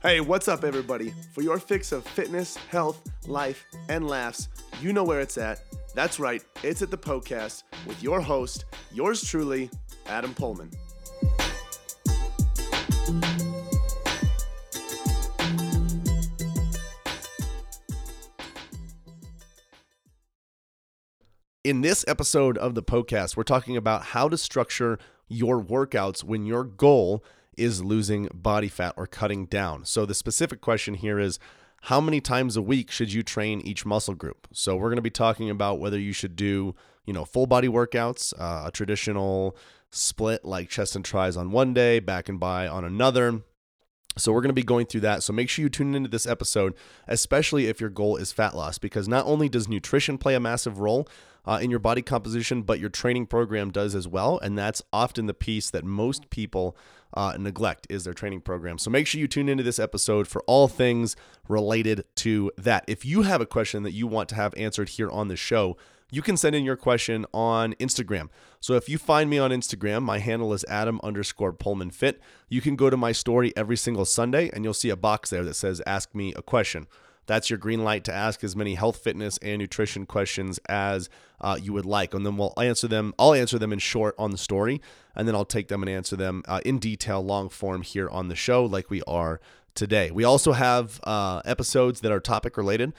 Hey, what's up, everybody? For your fix of fitness, health, life, and laughs, you know where it's at. That's right, it's at the Poecast with your host, yours truly, Adam Poehlmann. In this episode of the Poecast, we're talking about how to structure your workouts when your goal is losing body fat or cutting down. So the specific question here is, how many times a week should you train each muscle group? So we're going to be talking about whether you should do, full body workouts, a traditional split like chest and tries on one day, back and bi on another. So we're going to be going through that. So make sure you tune into this episode, especially if your goal is fat loss, because not only does nutrition play a massive role in your body composition, but your training program does as well. And that's often the piece that most people neglect is their training program. So make sure you tune into this episode for all things related to that. If you have a question that you want to have answered here on the show, you can send in your question on Instagram. So if you find me on Instagram, my handle is Adam_PoehlmannFit. You can go to my story every single Sunday and you'll see a box there that says, ask me a question. That's your green light to ask as many health, fitness, and nutrition questions as you would like. And then we'll answer them. I'll answer them in short on the story, and then I'll take them and answer them in detail, long form here on the show like we are today. We also have episodes that are topic related.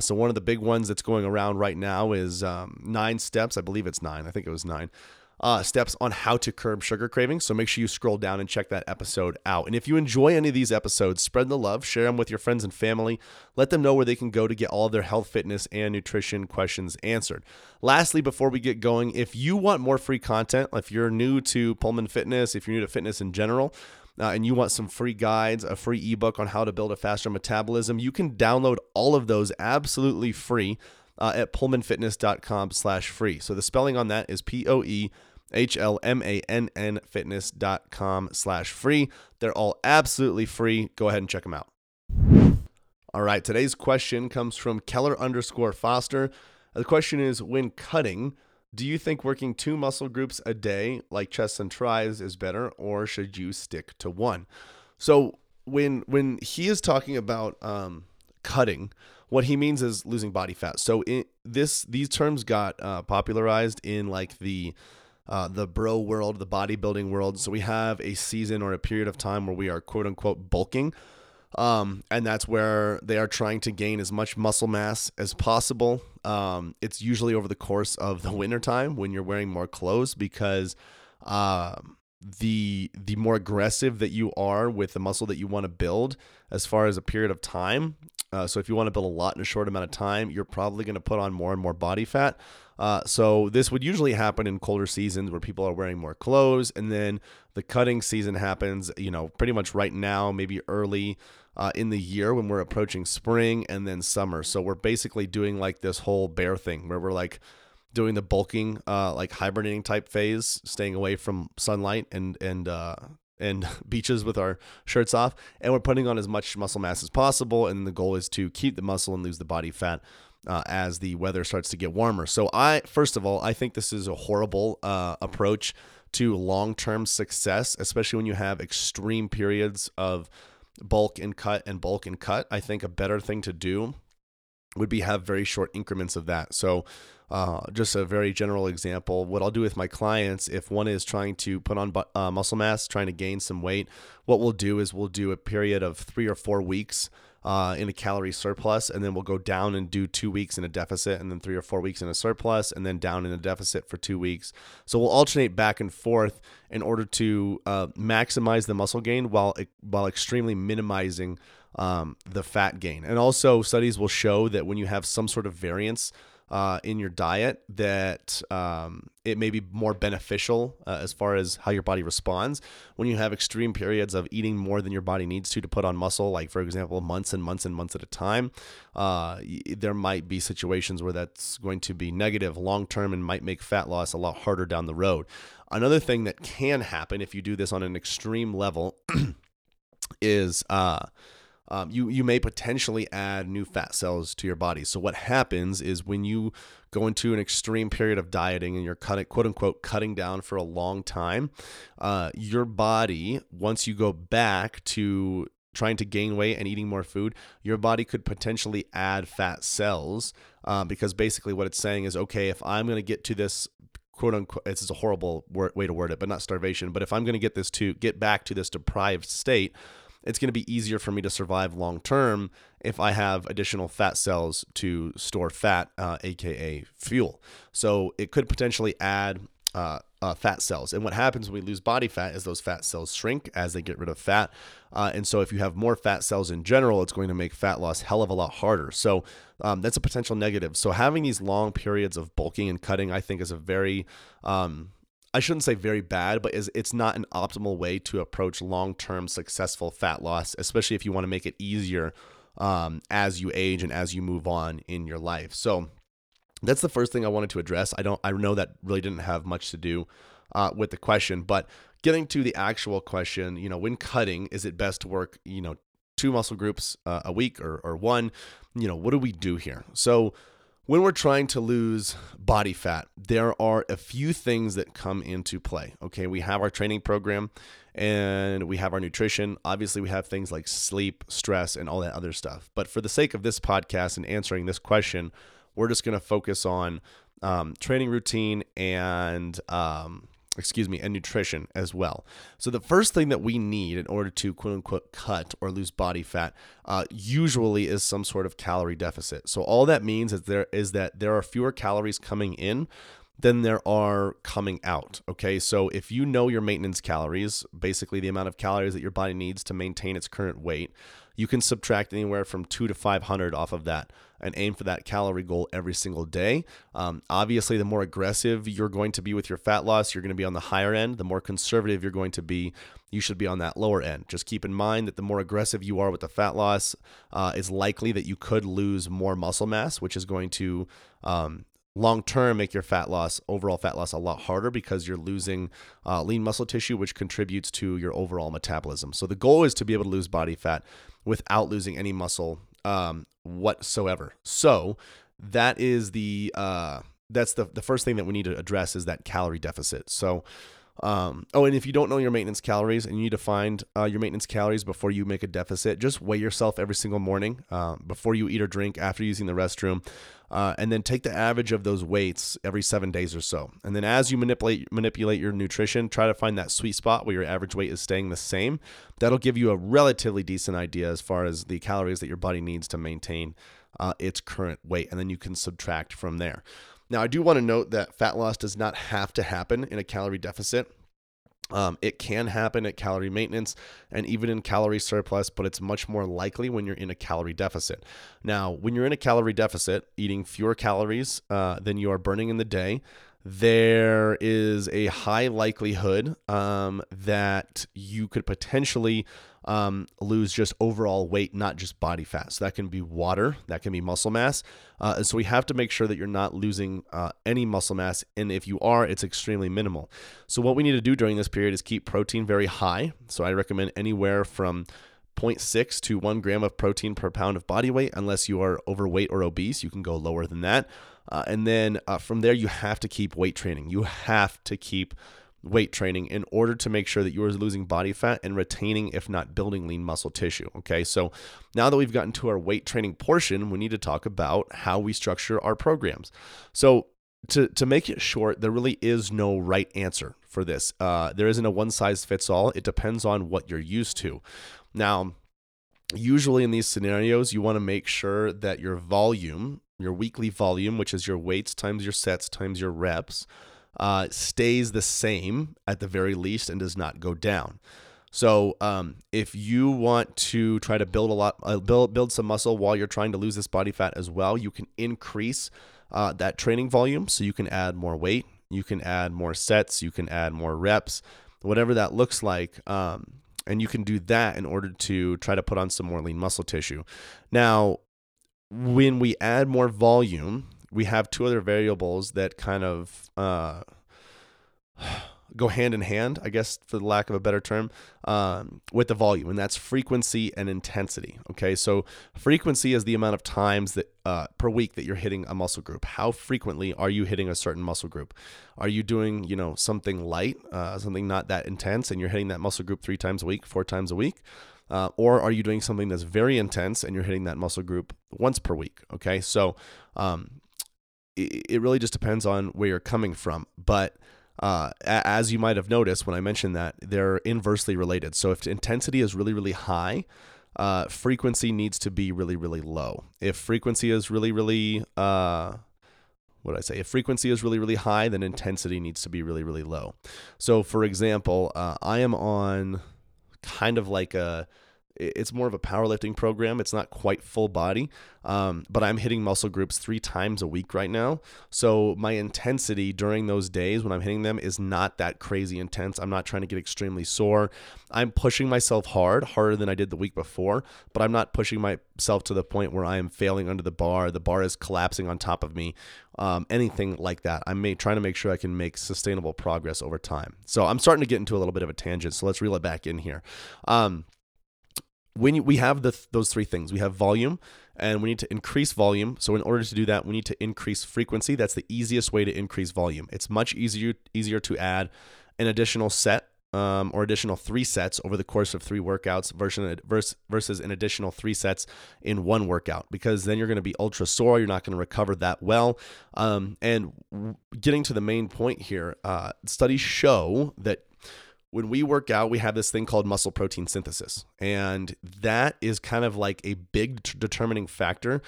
So one of the big ones that's going around right now is 9 steps. I believe it's 9. I think it was 9. Steps on how to curb sugar cravings. So make sure you scroll down and check that episode out. And if you enjoy any of these episodes, spread the love, share them with your friends and family. Let them know where they can go to get all of their health, fitness, and nutrition questions answered. Lastly, before we get going, if you want more free content, if you're new to Poehlmann Fitness, if you're new to fitness in general, and you want some free guides, a free ebook on how to build a faster metabolism, you can download all of those absolutely free at poehlmannfitness.com/free. So the spelling on that is POEHLMANNFitness.com/free. They're all absolutely free. Go ahead and check them out. All right, today's question comes from Keller_Foster. The question is, when cutting, do you think working 2 muscle groups a day, like chest and tries, is better, or should you stick to one? So when he is talking about cutting, what he means is losing body fat. So these terms got popularized in like the bro world, the bodybuilding world. So we have a season or a period of time where we are quote unquote bulking. And that's where they are trying to gain as much muscle mass as possible. It's usually over the course of the winter time when you're wearing more clothes, because the more aggressive that you are with the muscle that you want to build as far as a period of time. So if you want to build a lot in a short amount of time, you're probably going to put on more and more body fat. So this would usually happen in colder seasons where people are wearing more clothes. And then the cutting season happens, pretty much right now, maybe early in the year when we're approaching spring and then summer. So we're basically doing like this whole bear thing where we're like doing the bulking, like hibernating type phase, staying away from sunlight and beaches with our shirts off, and we're putting on as much muscle mass as possible, and the goal is to keep the muscle and lose the body fat as the weather starts to get warmer. So I think this is a horrible approach to long-term success, especially when you have extreme periods of bulk and cut and bulk and cut. I think a better thing to do would be have very short increments of that. So just a very general example, what I'll do with my clients, if one is trying to put on muscle mass, trying to gain some weight, what we'll do is we'll do a period of 3 or 4 weeks in a calorie surplus, and then we'll go down and do 2 weeks in a deficit, and then 3 or 4 weeks in a surplus, and then down in a deficit for 2 weeks. So we'll alternate back and forth in order to maximize the muscle gain while extremely minimizing the fat gain. And also studies will show that when you have some sort of variance in your diet, that it may be more beneficial as far as how your body responds when you have extreme periods of eating more than your body needs to put on muscle, like for example, months and months and months at a time. There might be situations where that's going to be negative long term and might make fat loss a lot harder down the road. Another thing that can happen if you do this on an extreme level is you may potentially add new fat cells to your body. So what happens is when you go into an extreme period of dieting and you're quote unquote cutting down for a long time, your body, once you go back to trying to gain weight and eating more food, your body could potentially add fat cells, because basically what it's saying is, okay, if I'm going to get to this, quote unquote, it's a horrible way to word it, but not starvation, but if I'm going to get back to this deprived state, it's going to be easier for me to survive long term if I have additional fat cells to store fat, aka fuel. So it could potentially add fat cells. And what happens when we lose body fat is those fat cells shrink as they get rid of fat. And so if you have more fat cells in general, it's going to make fat loss hell of a lot harder. So that's a potential negative. So having these long periods of bulking and cutting, I think, is a very, I shouldn't say very bad, but it's not an optimal way to approach long-term successful fat loss, especially if you want to make it easier as you age and as you move on in your life. So that's the first thing I wanted to address. I know that really didn't have much to do with the question, but getting to the actual question, you know, when cutting, is it best to work, you know, 2 muscle groups a week or one? You know, what do we do here? So when we're trying to lose body fat, there are a few things that come into play. Okay, we have our training program and we have our nutrition. Obviously, we have things like sleep, stress, and all that other stuff. But for the sake of this podcast and answering this question, we're just going to focus on training routine and and nutrition as well. So the first thing that we need in order to quote unquote cut or lose body fat usually is some sort of calorie deficit. So all that means is that there are fewer calories coming in than there are coming out. Okay, so if you know your maintenance calories, basically the amount of calories that your body needs to maintain its current weight, you can subtract anywhere from 200 to 500 off of that and aim for that calorie goal every single day. Obviously, the more aggressive you're going to be with your fat loss, you're going to be on the higher end. The more conservative you're going to be, you should be on that lower end. Just keep in mind that the more aggressive you are with the fat loss, it's likely that you could lose more muscle mass, which is going to long-term make your overall fat loss a lot harder because you're losing lean muscle tissue, which contributes to your overall metabolism. So the goal is to be able to lose body fat without losing any muscle whatsoever. So that is that's the first thing that we need to address is that calorie deficit. So and if you don't know your maintenance calories and you need to find your maintenance calories before you make a deficit, just weigh yourself every single morning before you eat or drink, after using the restroom, and then take the average of those weights every 7 days or so. And then as you manipulate your nutrition, try to find that sweet spot where your average weight is staying the same. That'll give you a relatively decent idea as far as the calories that your body needs to maintain its current weight. And then you can subtract from there. Now, I do want to note that fat loss does not have to happen in a calorie deficit. It can happen at calorie maintenance and even in calorie surplus, but it's much more likely when you're in a calorie deficit. Now, when you're in a calorie deficit, eating fewer calories than you are burning in the day, there is a high likelihood that you could potentially lose just overall weight, not just body fat. So that can be water, that can be muscle mass. And so we have to make sure that you're not losing any muscle mass. And if you are, it's extremely minimal. So what we need to do during this period is keep protein very high. So I recommend anywhere from 0.6 to 1 gram of protein per pound of body weight. Unless you are overweight or obese, you can go lower than that. And then from there, you have to keep weight training. You have to keep weight training in order to make sure that you are losing body fat and retaining, if not building, lean muscle tissue. Okay, so now that we've gotten to our weight training portion, we need to talk about how we structure our programs. So to make it short, there really is no right answer for this. There isn't a one-size-fits-all. It depends on what you're used to. Now, usually in these scenarios, you want to make sure that your volume, your weekly volume, which is your weights times your sets times your reps, stays the same at the very least and does not go down. So if you want to try to build some muscle while you're trying to lose this body fat as well, you can increase that training volume. So you can add more weight, you can add more sets, you can add more reps, whatever that looks like. And you can do that in order to try to put on some more lean muscle tissue. Now, when we add more volume, we have 2 other variables that kind of go hand in hand, I guess, for the lack of a better term, with the volume, and that's frequency and intensity. Okay, so frequency is the amount of times that per week that you're hitting a muscle group. How frequently are you hitting a certain muscle group? Are you doing, you know, something light, something not that intense, and you're hitting that muscle group 3 times a week, 4 times a week? Or are you doing something that's very intense and you're hitting that muscle group once per week? Okay, so it really just depends on where you're coming from. But as you might have noticed when I mentioned that, they're inversely related. So if intensity is really, really high, frequency needs to be really, really low. If frequency is really, really If frequency is really, really high, then intensity needs to be really, really low. So for example, I am on kind of like it's more of a powerlifting program. It's not quite full body, but I'm hitting muscle groups 3 times a week right now. So my intensity during those days when I'm hitting them is not that crazy intense. I'm not trying to get extremely sore. I'm pushing myself hard, harder than I did the week before, but I'm not pushing myself to the point where I am failing under the bar. The bar is collapsing on top of me, anything like that. I'm trying to make sure I can make sustainable progress over time. So I'm starting to get into a little bit of a tangent. So let's reel it back in here. We have those 3 things. We have volume, and we need to increase volume. So in order to do that, we need to increase frequency. That's the easiest way to increase volume. It's much easier to add an additional set or additional 3 sets over the course of 3 workouts versus an additional 3 sets in 1 workout, because then you're going to be ultra sore. You're not going to recover that well. And getting to the main point here, studies show that when we work out, we have this thing called muscle protein synthesis, and that is kind of like a big determining factor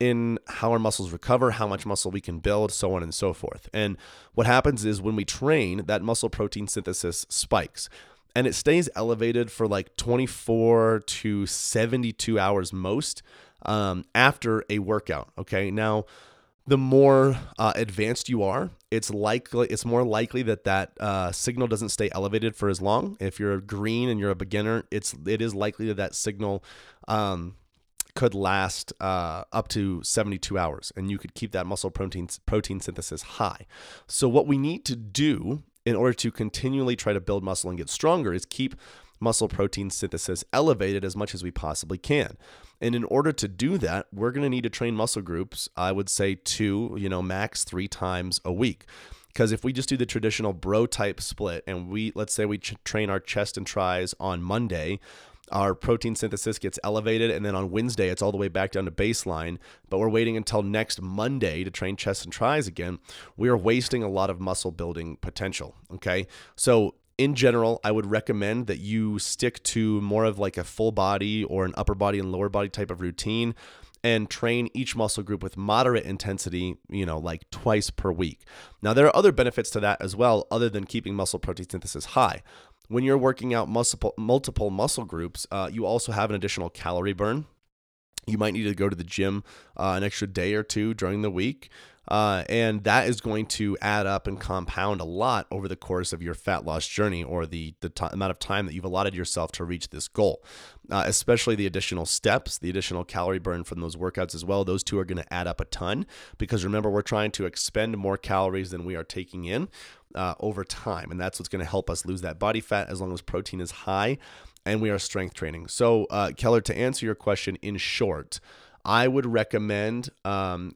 in how our muscles recover, how much muscle we can build, so on and so forth. And what happens is when we train, that muscle protein synthesis spikes, and it stays elevated for like 24 to 72 hours most after a workout. Okay, now the more advanced you are, it's more likely that signal doesn't stay elevated for as long. If you're green and you're a beginner, it is likely that signal could last up to 72 hours, and you could keep that muscle protein synthesis high. So what we need to do in order to continually try to build muscle and get stronger is keep muscle protein synthesis elevated as much as we possibly can. And in order to do that, we're going to need to train muscle groups, I would say 2, max 3 times a week. Because if we just do the traditional bro type split and let's say we train our chest and tries on Monday, our protein synthesis gets elevated, and then on Wednesday it's all the way back down to baseline, but we're waiting until next Monday to train chest and tries again, we are wasting a lot of muscle building potential. Okay, so in general, I would recommend that you stick to more of like a full body or an upper body and lower body type of routine, and train each muscle group with moderate intensity, like 2x per week. Now, there are other benefits to that as well, other than keeping muscle protein synthesis high. When you're working out multiple muscle groups, you also have an additional calorie burn. You might need to go to the gym an extra day or 2 during the week. And that is going to add up and compound a lot over the course of your fat loss journey, or the amount of time that you've allotted yourself to reach this goal, especially the additional steps, the additional calorie burn from those workouts as well. Those 2 are going to add up a ton, because remember, we're trying to expend more calories than we are taking in over time. And that's what's going to help us lose that body fat, as long as protein is high and we are strength training. So Keller, to answer your question, in short, I would recommend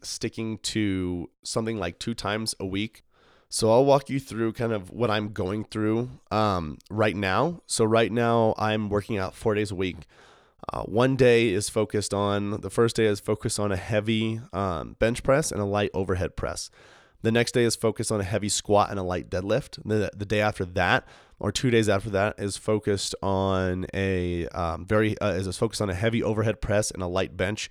sticking to something like 2 times a week. So I'll walk you through kind of what I'm going through right now. So right now I'm working out 4 days a week. The first day is focused on a heavy bench press and a light overhead press. The next day is focused on a heavy squat and a light deadlift. The day after that, or 2 days after that, is focused on a heavy overhead press and a light bench.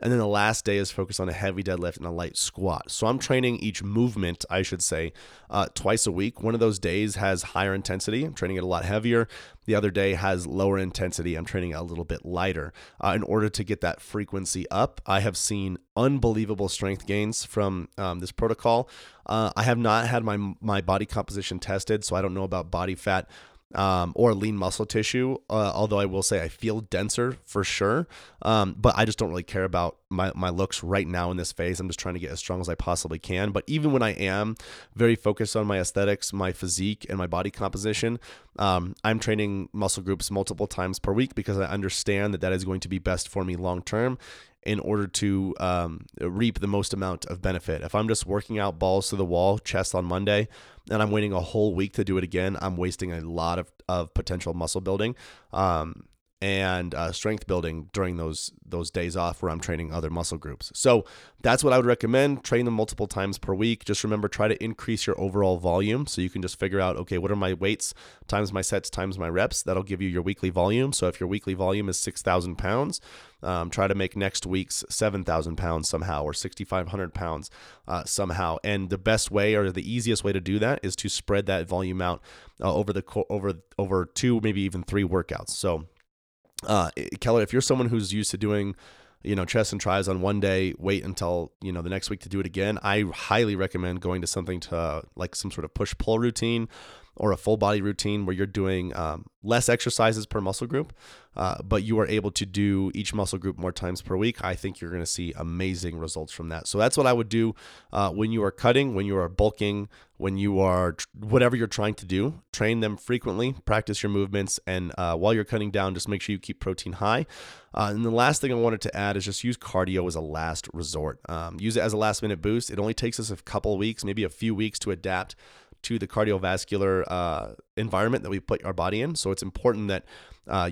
And then the last day is focused on a heavy deadlift and a light squat. So I'm training each movement, I should say, 2x a week. One of those days has higher intensity. I'm training it a lot heavier. The other day has lower intensity. I'm training it a little bit lighter. In order to get that frequency up, I have seen unbelievable strength gains from this protocol. I have not had my body composition tested, so I don't know about body fat or lean muscle tissue, although I will say I feel denser for sure, but I just don't really care about my looks right now in this phase. I'm just trying to get as strong as I possibly can. But even when I am very focused on my aesthetics, my physique, and my body composition, I'm training muscle groups multiple times per week, because I understand that is going to be best for me long term, in order to reap the most amount of benefit. If I'm just working out balls to the wall, chest on Monday, and I'm waiting a whole week to do it again, I'm wasting a lot of potential muscle building. and strength building during those days off where I'm training other muscle groups. So that's what I would recommend. Train them multiple times per week. Just remember, try to increase your overall volume so you can just figure out, okay, what are my weights times my sets times my reps? That'll give you your weekly volume. So if your weekly volume is 6,000 pounds, try to make next week's 7,000 pounds somehow, or 6,500 pounds somehow. And the best way, or the easiest way to do that, is to spread that volume out over 2, maybe even 3 workouts. So Keller, if you're someone who's used to doing, chest and tries on one day, wait until, the next week to do it again. I highly recommend going to something to like some sort of push pull routine or a full body routine where you're doing less exercises per muscle group, but you are able to do each muscle group more times per week. I think you're going to see amazing results from that. So that's what I would do when you are cutting, when you are bulking, when you are whatever you're trying to do. Train them frequently, practice your movements, and while you're cutting down, just make sure you keep protein high. And the last thing I wanted to add is just use cardio as a last resort. Use it as a last minute boost. It only takes us a couple weeks, maybe a few weeks, to adapt to the cardiovascular environment that we put our body in. So it's important that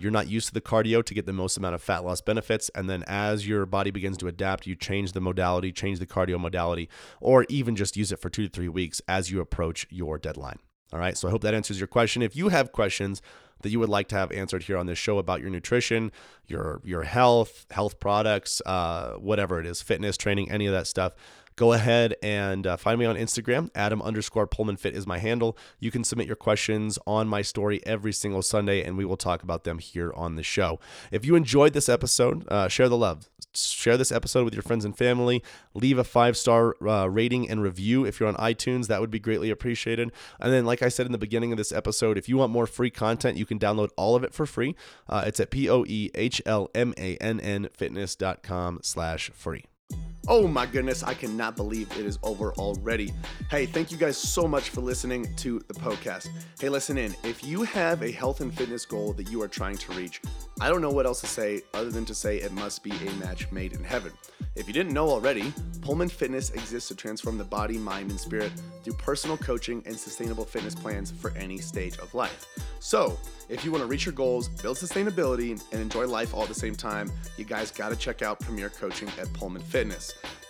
you're not used to the cardio to get the most amount of fat loss benefits. And then as your body begins to adapt, you change the modality, change the cardio modality, or even just use it for 2 to 3 weeks as you approach your deadline. All right, so I hope that answers your question. If you have questions that you would like to have answered here on this show about your nutrition, your health products, whatever it is, fitness, training, any of that stuff, go ahead and find me on Instagram. Adam_PoehlmannFit is my handle. You can submit your questions on my story every single Sunday, and we will talk about them here on the show. If you enjoyed this episode, share the love. Share this episode with your friends and family. Leave a 5-star rating and review if you're on iTunes. That would be greatly appreciated. And then, like I said in the beginning of this episode, if you want more free content, you can download all of it for free. It's at poehlmannfitness.com/free. Oh my goodness, I cannot believe it is over already. Hey, thank you guys so much for listening to the podcast. Hey, listen in. If you have a health and fitness goal that you are trying to reach, I don't know what else to say other than to say it must be a match made in heaven. If you didn't know already, Poehlmann Fitness exists to transform the body, mind, and spirit through personal coaching and sustainable fitness plans for any stage of life. So, if you want to reach your goals, build sustainability, and enjoy life all at the same time, you guys got to check out Premier Coaching at Poehlmann Fitness.